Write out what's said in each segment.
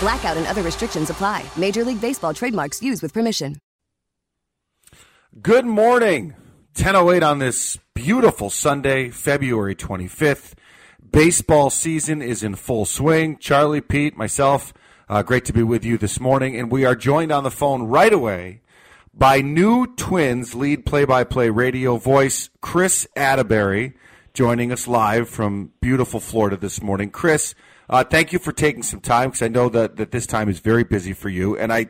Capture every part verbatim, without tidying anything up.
Blackout and other restrictions apply. Major League Baseball trademarks used with permission. Good morning. ten oh eight on this beautiful Sunday, February twenty-fifth. Baseball season is in full swing. Charlie, Pete, myself, uh, great to be with you this morning. And we are joined on the phone right away by new Twins lead play-by-play radio voice, Kris Atteberry, joining us live from beautiful Florida this morning. Kris, uh, thank you for taking some time, because I know that, that this time is very busy for you. And I...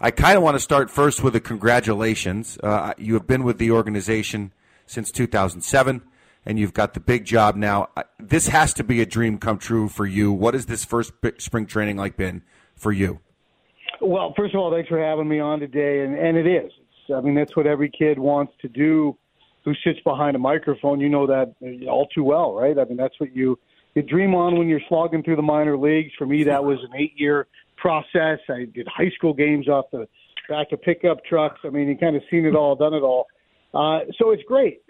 I kind of want to start first with a congratulations. Uh, you have been with the organization since two thousand seven, and you've got the big job now. This has to be a dream come true for you. What has this first spring training like been for you? Well, first of all, thanks for having me on today, and, and it is. It's, I mean, that's what every kid wants to do who sits behind a microphone. You know that all too well, right? I mean, that's what you, you dream on when you're slogging through the minor leagues. For me, that was an eight-year process. I did high school games off the back of pickup trucks. I mean, you kind of seen it all, done it all. Uh, so it's great.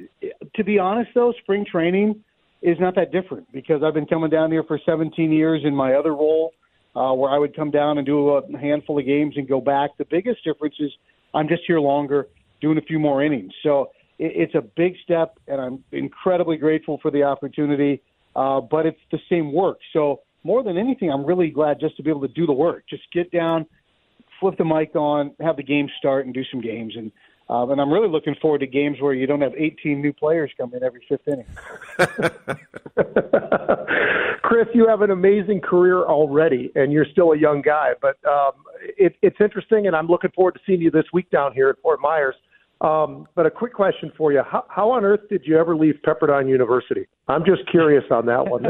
To be honest, though, spring training is not that different, because I've been coming down here for seventeen years in my other role uh, where I would come down and do a handful of games and go back. The biggest difference is I'm just here longer, doing a few more innings. So it's a big step, and I'm incredibly grateful for the opportunity, uh, but it's the same work. So more than anything, I'm really glad just to be able to do the work. Just get down, flip the mic on, have the game start, and do some games. And uh, and I'm really looking forward to games where you don't have eighteen new players come in every fifth inning. Kris, you have an amazing career already, and you're still a young guy. But um, it, it's interesting, and I'm looking forward to seeing you this week down here at Fort Myers. Um, but a quick question for you. How, how on earth did you ever leave Pepperdine University? I'm just curious on that one.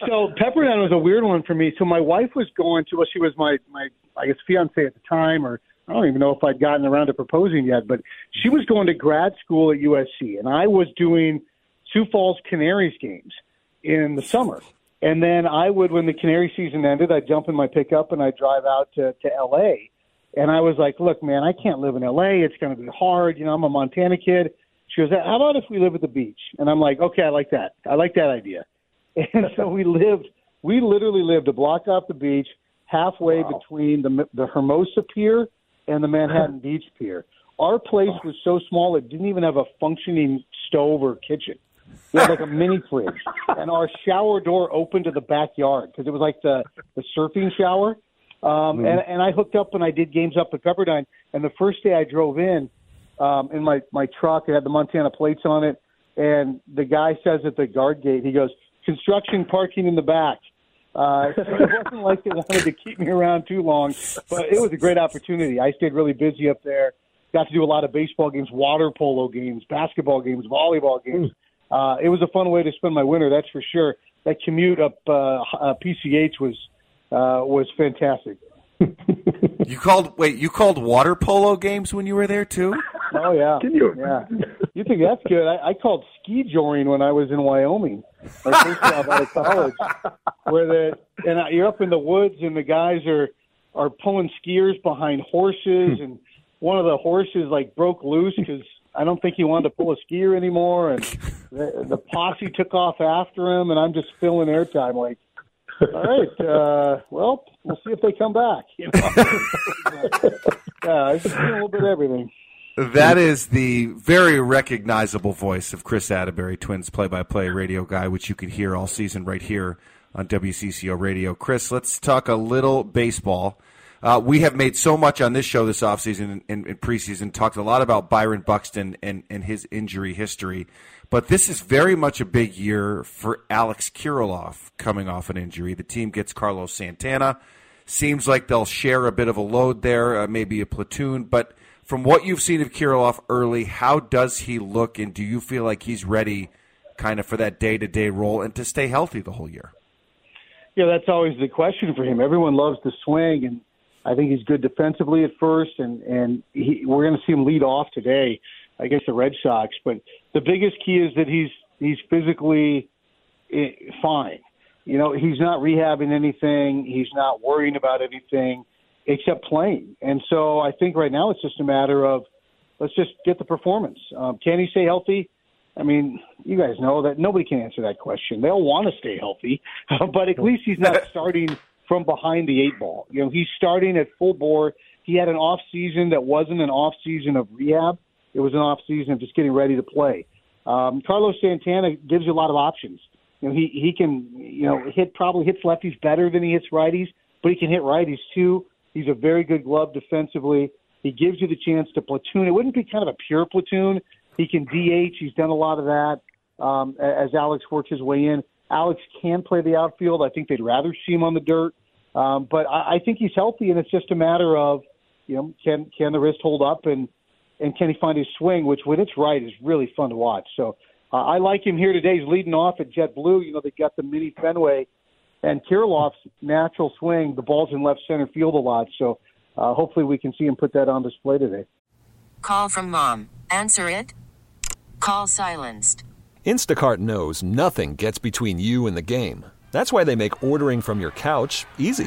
So Pepperdine was a weird one for me. So my wife was going to, well, she was my, my, I guess, fiance at the time, or I don't even know if I'd gotten around to proposing yet, but she was going to grad school at U S C, and I was doing Sioux Falls Canaries games in the summer. And then I would, when the Canary season ended, I'd jump in my pickup and I'd drive out to, to L A, and I was like, look, man, I can't live in L A. It's going to be hard. You know, I'm a Montana kid. She goes, how about if we live at the beach? And I'm like, okay, I like that. I like that idea. And so we lived, we literally lived a block off the beach, halfway wow. between the the Hermosa Pier and the Manhattan Beach Pier. Our place was so small, it didn't even have a functioning stove or kitchen. We had like a mini fridge. And our shower door opened to the backyard, because it was like the, the surfing shower. Um, mm-hmm. and, and I hooked up and I did games up at Pepperdine. And the first day I drove in, um, in my, my truck, it had the Montana plates on it. And the guy says at the guard gate, he goes, construction parking in the back. Uh, so it wasn't like they wanted to keep me around too long, but it was a great opportunity. I stayed really busy up there. Got to do a lot of baseball games, water polo games, basketball games, volleyball games. Mm. Uh, it was a fun way to spend my winter, that's for sure. That commute up uh, uh, P C H was Uh, was fantastic. You called wait, you called water polo games when you were there too? Oh yeah, Can you? yeah. You think that's good? I, I called ski joring when I was in Wyoming. My first job out of college, where the and I, you're up in the woods and the guys are are pulling skiers behind horses, and one of the horses like broke loose because I don't think he wanted to pull a skier anymore, and the, the posse took off after him, and I'm just filling airtime like, all right, uh, well, we'll see if they come back. You know? Yeah, I just do a little bit of everything. That is the very recognizable voice of Kris Atteberry, Twins play-by-play radio guy, which you can hear all season right here on W C C O Radio. Kris, let's talk a little baseball. Uh, we have made so much on this show this offseason and, and preseason, talked a lot about Byron Buxton and, and his injury history. But this is very much a big year for Alex Kiriloff coming off an injury. The team gets Carlos Santana. Seems like they'll share a bit of a load there, uh, maybe a platoon. But from what you've seen of Kiriloff early, how does he look, and do you feel like he's ready kind of for that day-to-day role and to stay healthy the whole year? Yeah, that's always the question for him. Everyone loves to swing, and I think he's good defensively at first, and, and he, we're going to see him lead off today against the Red Sox. But the biggest key is that he's he's physically fine. You know, he's not rehabbing anything. He's not worrying about anything except playing. And so I think right now it's just a matter of let's just get the performance. Um, can he stay healthy? I mean, you guys know that nobody can answer that question. They all want to stay healthy, but at least he's not starting from behind the eight ball. You know, he's starting at full bore. He had an off season that wasn't an off season of rehab. It was an off season of just getting ready to play. Um, Carlos Santana gives you a lot of options. You know, he, he can, you know, hit probably hits lefties better than he hits righties, but he can hit righties too. He's a very good glove defensively. He gives you the chance to platoon. It wouldn't be kind of a pure platoon. He can D H. He's done a lot of that um, as Alex works his way in. Alex can play the outfield. I think they'd rather see him on the dirt. Um, but I, I think he's healthy, and it's just a matter of, you know, can can the wrist hold up and, and can he find his swing, which when it's right is really fun to watch. So uh, I like him here today. He's leading off at JetBlue. You know, they got the mini Fenway. And Kiriloff's natural swing, the ball's in left center field a lot. So uh, hopefully we can see him put that on display today. Call from mom. Answer it. Call silenced. Instacart knows nothing gets between you and the game. That's why they make ordering from your couch easy.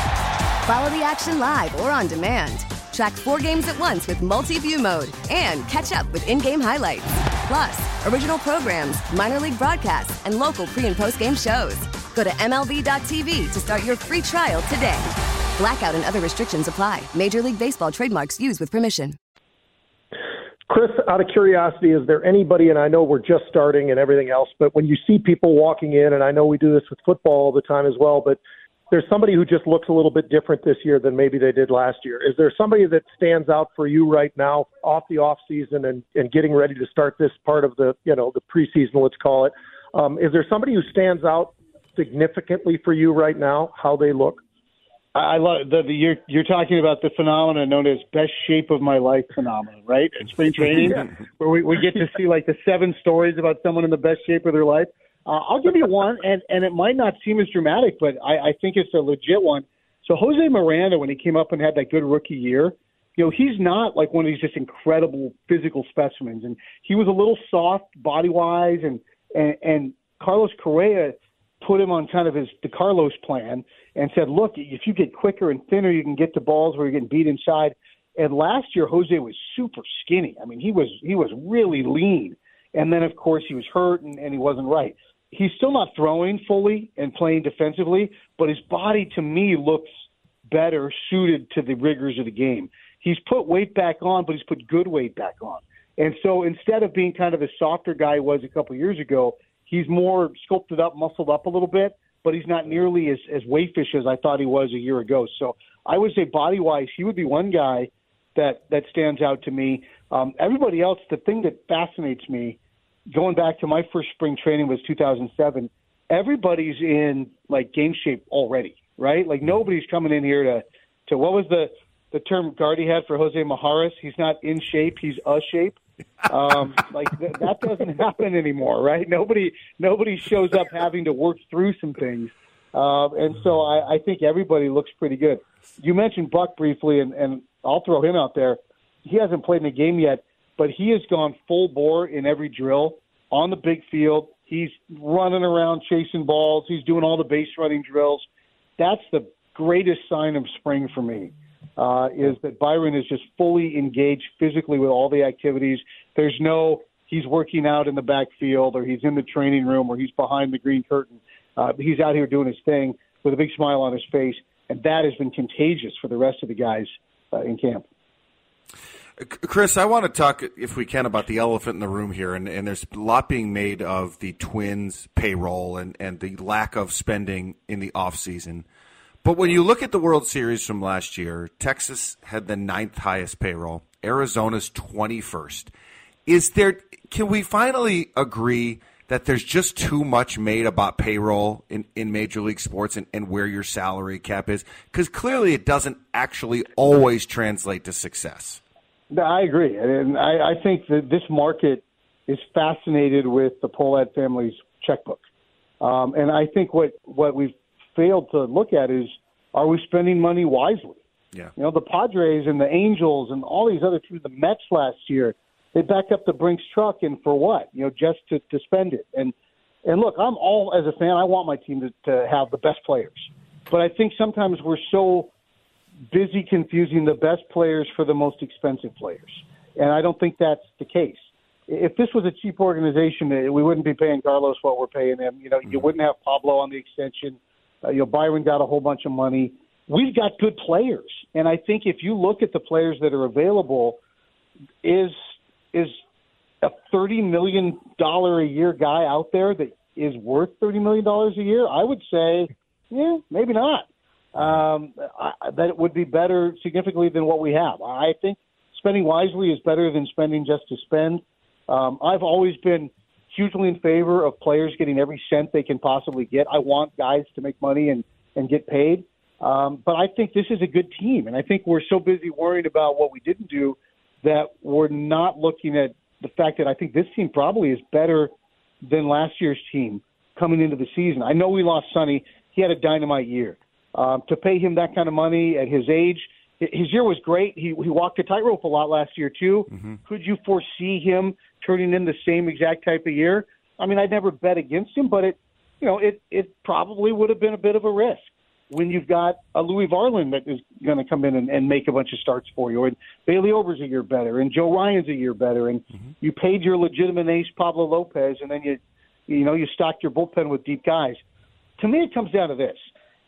Follow the action live or on demand. Track four games at once with multi-view mode. And catch up with in-game highlights. Plus, original programs, minor league broadcasts, and local pre- and post-game shows. Go to M L B dot T V to start your free trial today. Blackout and other restrictions apply. Major League Baseball trademarks used with permission. Kris, out of curiosity, is there anybody, and I know we're just starting and everything else, but when you see people walking in, and I know we do this with football all the time as well, but there's somebody who just looks a little bit different this year than maybe they did last year. Is there somebody that stands out for you right now off the off season and, and getting ready to start this part of the, you know, the preseason, let's call it? Um, is there somebody who stands out significantly for you right now, how they look? I love the, the you're you're talking about the phenomenon known as best shape of my life phenomenon, right? At spring training, yeah. where we, we get to see like the seven stories about someone in the best shape of their life. Uh, I'll give you one, and, and it might not seem as dramatic, but I, I think it's a legit one. So Jose Miranda, when he came up and had that good rookie year, you know, he's not like one of these just incredible physical specimens, and he was a little soft body wise, and and, and Carlos Correa put him on kind of his DeCarlos plan and said, look, if you get quicker and thinner, you can get to balls where you're getting beat inside. And last year, Jose was super skinny. I mean, he was he was really lean. And then, of course, he was hurt and, and he wasn't right. He's still not throwing fully and playing defensively, but his body, to me, looks better suited to the rigors of the game. He's put weight back on, but he's put good weight back on. And so instead of being kind of a softer guy he was a couple of years ago, he's more sculpted up, muscled up a little bit, but he's not nearly as, as wayfish as I thought he was a year ago. So I would say body-wise, he would be one guy that, that stands out to me. Um, everybody else, the thing that fascinates me, going back to my first spring training was two thousand seven, everybody's in, like, game shape already, right? Like, nobody's coming in here to, to what was the, the term Gardy had for Jose Maharas? He's not in shape, he's a shape. um, like th- that doesn't happen anymore, right? Nobody, nobody shows up having to work through some things, uh, and so I, I think everybody looks pretty good. You mentioned Buck briefly, and, and I'll throw him out there. He hasn't played in a game yet, but he has gone full bore in every drill on the big field. He's running around chasing balls. He's doing all the base running drills. That's the greatest sign of spring for me uh, is that Byron is just fully engaged physically with all the activities. There's no he's working out in the backfield or he's in the training room or he's behind the green curtain. Uh, he's out here doing his thing with a big smile on his face, and that has been contagious for the rest of the guys uh, in camp. Kris, I want to talk, if we can, about the elephant in the room here, and, and there's a lot being made of the Twins' payroll and, and the lack of spending in the offseason. But when you look at the World Series from last year, Texas had the ninth highest payroll, Arizona's twenty-first. Is there? Can we finally agree that there's just too much made about payroll in, in Major League Sports and, and where your salary cap is? Because clearly it doesn't actually always translate to success. No, I agree. And I, I think that this market is fascinated with the Pohlad family's checkbook. Um, and I think what, what we've failed to look at is, are we spending money wisely? Yeah. You know, the Padres and the Angels and all these other teams, the Mets last year, they backed up the Brinks truck, and for what? You know, just to, to spend it. And and look, I'm all, as a fan, I want my team to, to have the best players. But I think sometimes we're so busy confusing the best players for the most expensive players. And I don't think that's the case. If this was a cheap organization, we wouldn't be paying Carlos what we're paying him. You know, mm-hmm. You wouldn't have Pablo on the extension. Uh, you know, Byron got a whole bunch of money. We've got good players. And I think if you look at the players that are available, is is a thirty million dollars a year guy out there that is worth thirty million dollars a year? I would say, yeah, maybe not. Um, I, that it would be better significantly than what we have. I think spending wisely is better than spending just to spend. Um, I've always been hugely in favor of players getting every cent they can possibly get. I want guys to make money and, and get paid. Um, but I think this is a good team, and I think we're so busy worrying about what we didn't do that we're not looking at the fact that I think this team probably is better than last year's team coming into the season. I know we lost Sonny. He had a dynamite year. Um, to pay him that kind of money at his age, his year was great. He, he walked a tightrope a lot last year, too. Mm-hmm. Could you foresee him turning in the same exact type of year? I mean, I'd never bet against him, but it, you know, it, it probably would have been a bit of a risk when you've got a Louis Varland that is going to come in and, and make a bunch of starts for you, and Bailey Ober's a year better, and Joe Ryan's a year better, and mm-hmm. you paid your legitimate ace Pablo Lopez, and then you, you know, you stocked your bullpen with deep guys. To me, it comes down to this.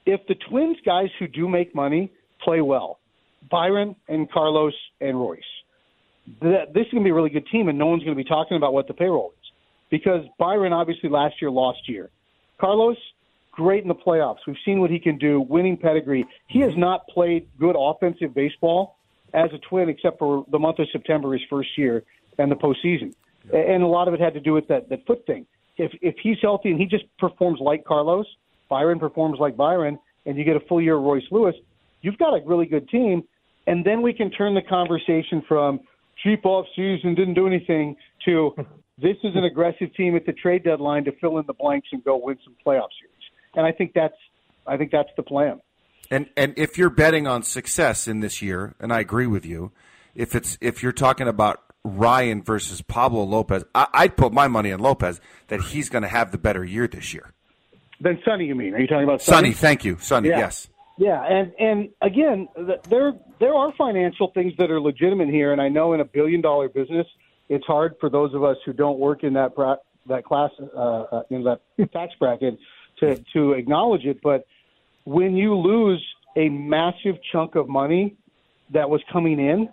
If the Twins guys who do make money play well, Byron and Carlos and Royce, the, this is going to be a really good team, and no one's going to be talking about what the payroll is because Byron obviously last year, lost year. Carlos, great in the playoffs. We've seen what he can do, winning pedigree. He has not played good offensive baseball as a Twin except for the month of September, his first year, and the postseason. Yeah. And a lot of it had to do with that, that foot thing. If, if he's healthy and he just performs like Carlos, Byron performs like Byron, and you get a full year of Royce Lewis, you've got a really good team. And then we can turn the conversation from cheap offseason, didn't do anything, to this is an aggressive team at the trade deadline to fill in the blanks and go win some playoff series. And I think that's I think that's the plan. And and if you're betting on success in this year, and I agree with you, if it's if you're talking about Ryan versus Pablo Lopez, I, I'd put my money on Lopez that he's going to have the better year this year. Then Sonny, you mean? Are you talking about Sonny? Sonny, thank you. Sonny, yeah. Yes. Yeah, and, and again, there there are financial things that are legitimate here, and I know in a billion-dollar business, it's hard for those of us who don't work in that pra- that class uh, in that tax bracket to, to acknowledge it. But when you lose a massive chunk of money that was coming in,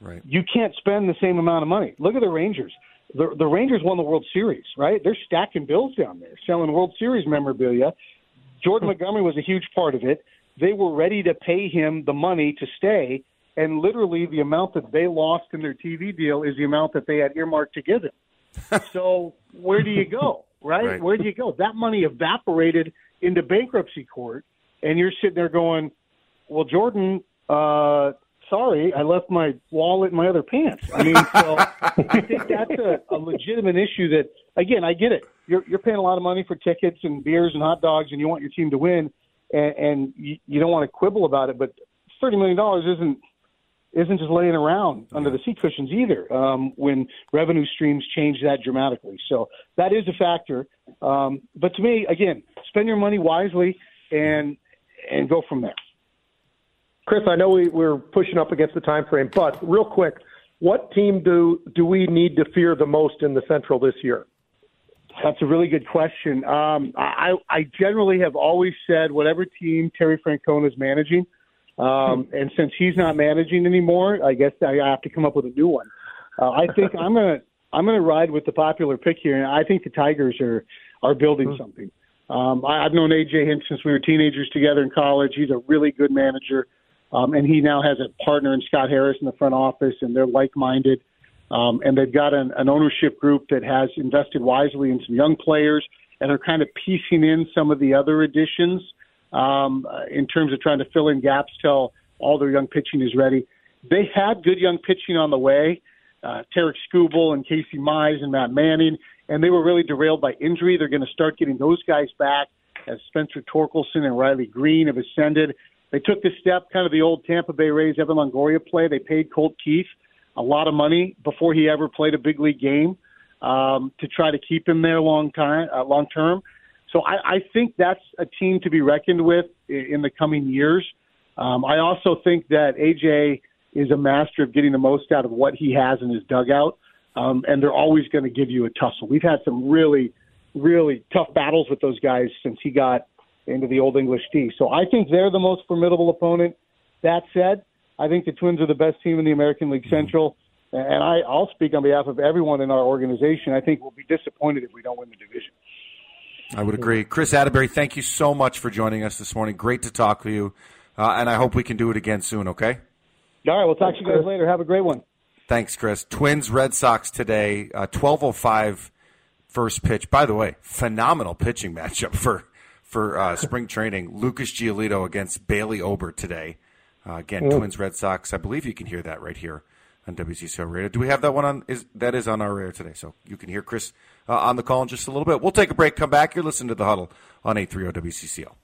right, you can't spend the same amount of money. Look at the Rangers. The, the Rangers won the World Series, right? They're stacking bills down there, selling World Series memorabilia. Jordan Montgomery was a huge part of it. They were ready to pay him the money to stay, and literally the amount that they lost in their T V deal is the amount that they had earmarked to give him. So where do you go, right? right? Where do you go? That money evaporated into bankruptcy court, and you're sitting there going, well, Jordan uh, – sorry, I left my wallet in my other pants. I mean, so I think that's a, a legitimate issue that, again, I get it. You're, you're paying a lot of money for tickets and beers and hot dogs, and you want your team to win, and, and you, you don't want to quibble about it. But thirty million dollars isn't isn't just laying around under the seat cushions either um, when revenue streams change that dramatically. So that is a factor. Um, but to me, again, spend your money wisely, and and go from there. Kris, I know we, we're pushing up against the time frame, but real quick, what team do do we need to fear the most in the Central this year? That's a really good question. Um, I, I generally have always said whatever team Terry Francona is managing, um, and since he's not managing anymore, I guess I have to come up with a new one. Uh, I think I'm gonna I'm gonna ride with the popular pick here, and I think the Tigers are are building mm-hmm. something. Um, I, I've known A J Hinch since we were teenagers together in college. He's a really good manager, um, and he now has a partner in Scott Harris in the front office, and they're like-minded. Um, and they've got an, an ownership group that has invested wisely in some young players and are kind of piecing in some of the other additions um, in terms of trying to fill in gaps till all their young pitching is ready. They had good young pitching on the way, uh, Tarek Skubal and Casey Mize and Matt Manning, and they were really derailed by injury. They're going to start getting those guys back as Spencer Torkelson and Riley Green have ascended. They took the step, kind of the old Tampa Bay Rays, Evan Longoria play. They paid Colt Keith a lot of money before he ever played a big league game um, to try to keep him there long time, uh, long term. So I, I think that's a team to be reckoned with in, in the coming years. Um, I also think that A J is a master of getting the most out of what he has in his dugout, um, and they're always going to give you a tussle. We've had some really, really tough battles with those guys since he got into the Old English D. So I think they're the most formidable opponent. That said, I think the Twins are the best team in the American League Central, and I, I'll speak on behalf of everyone in our organization. I think we'll be disappointed if we don't win the division. I would agree. Kris Atteberry, thank you so much for joining us this morning. Great to talk to you, uh, and I hope we can do it again soon, okay? All right, we'll talk Thanks, to you guys Kris. later. Have a great one. Thanks, Kris. Twins, Red Sox today, uh, twelve oh five first pitch. By the way, phenomenal pitching matchup for, for uh, spring training. Lucas Giolito against Bailey Ober today. Uh, again, mm-hmm. Twins, Red Sox. I believe you can hear that right here on W C C O Radio. Do we have that one on? Is that is on our radio today, so you can hear Kris uh, on the call in just a little bit. We'll take a break, come back here, listen to The Huddle on eight thirty W C C O.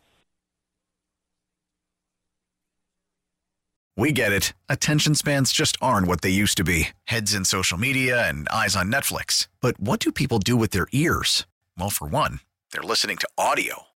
We get it. Attention spans just aren't what they used to be. Heads in social media and eyes on Netflix. But what do people do with their ears? Well, for one, they're listening to audio.